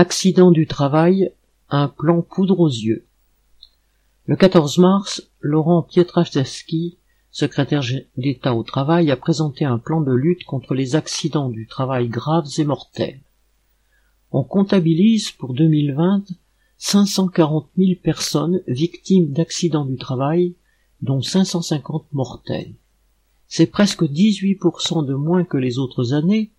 Accident du travail, un plan poudre aux yeux. Le 14 mars, Laurent Pietraszewski, secrétaire d'État au travail, a présenté un plan de lutte contre les accidents du travail graves et mortels. On comptabilise pour 2020 540 000 personnes victimes d'accidents du travail, dont 550 mortels. C'est presque 18% de moins que les autres années,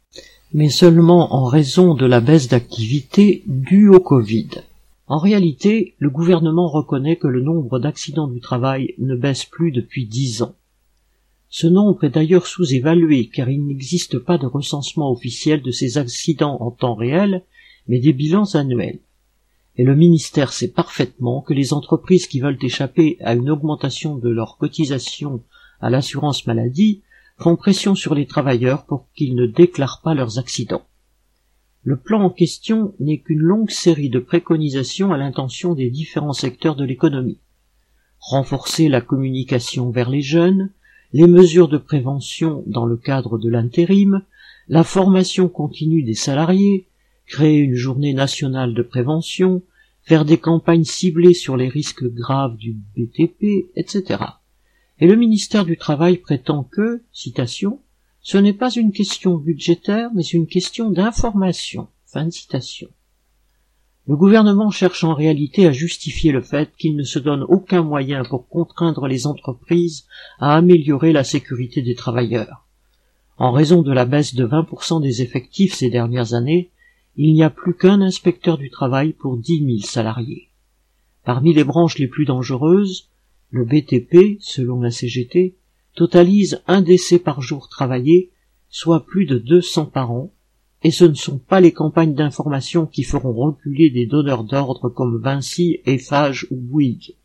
mais seulement en raison de la baisse d'activité due au Covid. En réalité, le gouvernement reconnaît que le nombre d'accidents du travail ne baisse plus depuis 10 ans. Ce nombre est d'ailleurs sous-évalué car il n'existe pas de recensement officiel de ces accidents en temps réel, mais des bilans annuels. Et le ministère sait parfaitement que les entreprises qui veulent échapper à une augmentation de leurs cotisations à l'assurance maladie font pression sur les travailleurs pour qu'ils ne déclarent pas leurs accidents. Le plan en question n'est qu'une longue série de préconisations à l'intention des différents secteurs de l'économie. Renforcer la communication vers les jeunes, les mesures de prévention dans le cadre de l'intérim, la formation continue des salariés, créer une journée nationale de prévention, faire des campagnes ciblées sur les risques graves du BTP, etc. Et le ministère du Travail prétend que, citation, « ce n'est pas une question budgétaire, mais une question d'information ». Fin de citation. Le gouvernement cherche en réalité à justifier le fait qu'il ne se donne aucun moyen pour contraindre les entreprises à améliorer la sécurité des travailleurs. En raison de la baisse de 20% des effectifs ces dernières années, il n'y a plus qu'un inspecteur du travail pour 10 000 salariés. Parmi les branches les plus dangereuses, le BTP, selon la CGT, totalise un décès par jour travaillé, soit plus de 200 par an, et ce ne sont pas les campagnes d'information qui feront reculer des donneurs d'ordre comme Vinci, Eiffage ou Bouygues.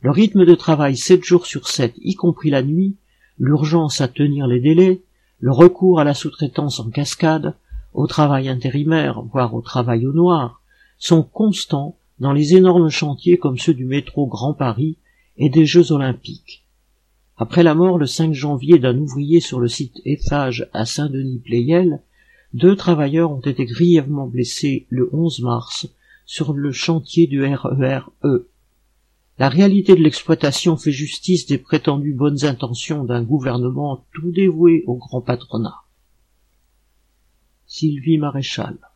Le rythme de travail 7 jours sur 7, y compris la nuit, l'urgence à tenir les délais, le recours à la sous-traitance en cascade, au travail intérimaire, voire au travail au noir, sont constants dans les énormes chantiers comme ceux du métro Grand Paris et des Jeux Olympiques. Après la mort le 5 janvier d'un ouvrier sur le site Eiffage à Saint-Denis-Pleyel, 2 travailleurs ont été grièvement blessés le 11 mars sur le chantier du RER E. La réalité de l'exploitation fait justice des prétendues bonnes intentions d'un gouvernement tout dévoué au grand patronat. Sylvie Maréchal.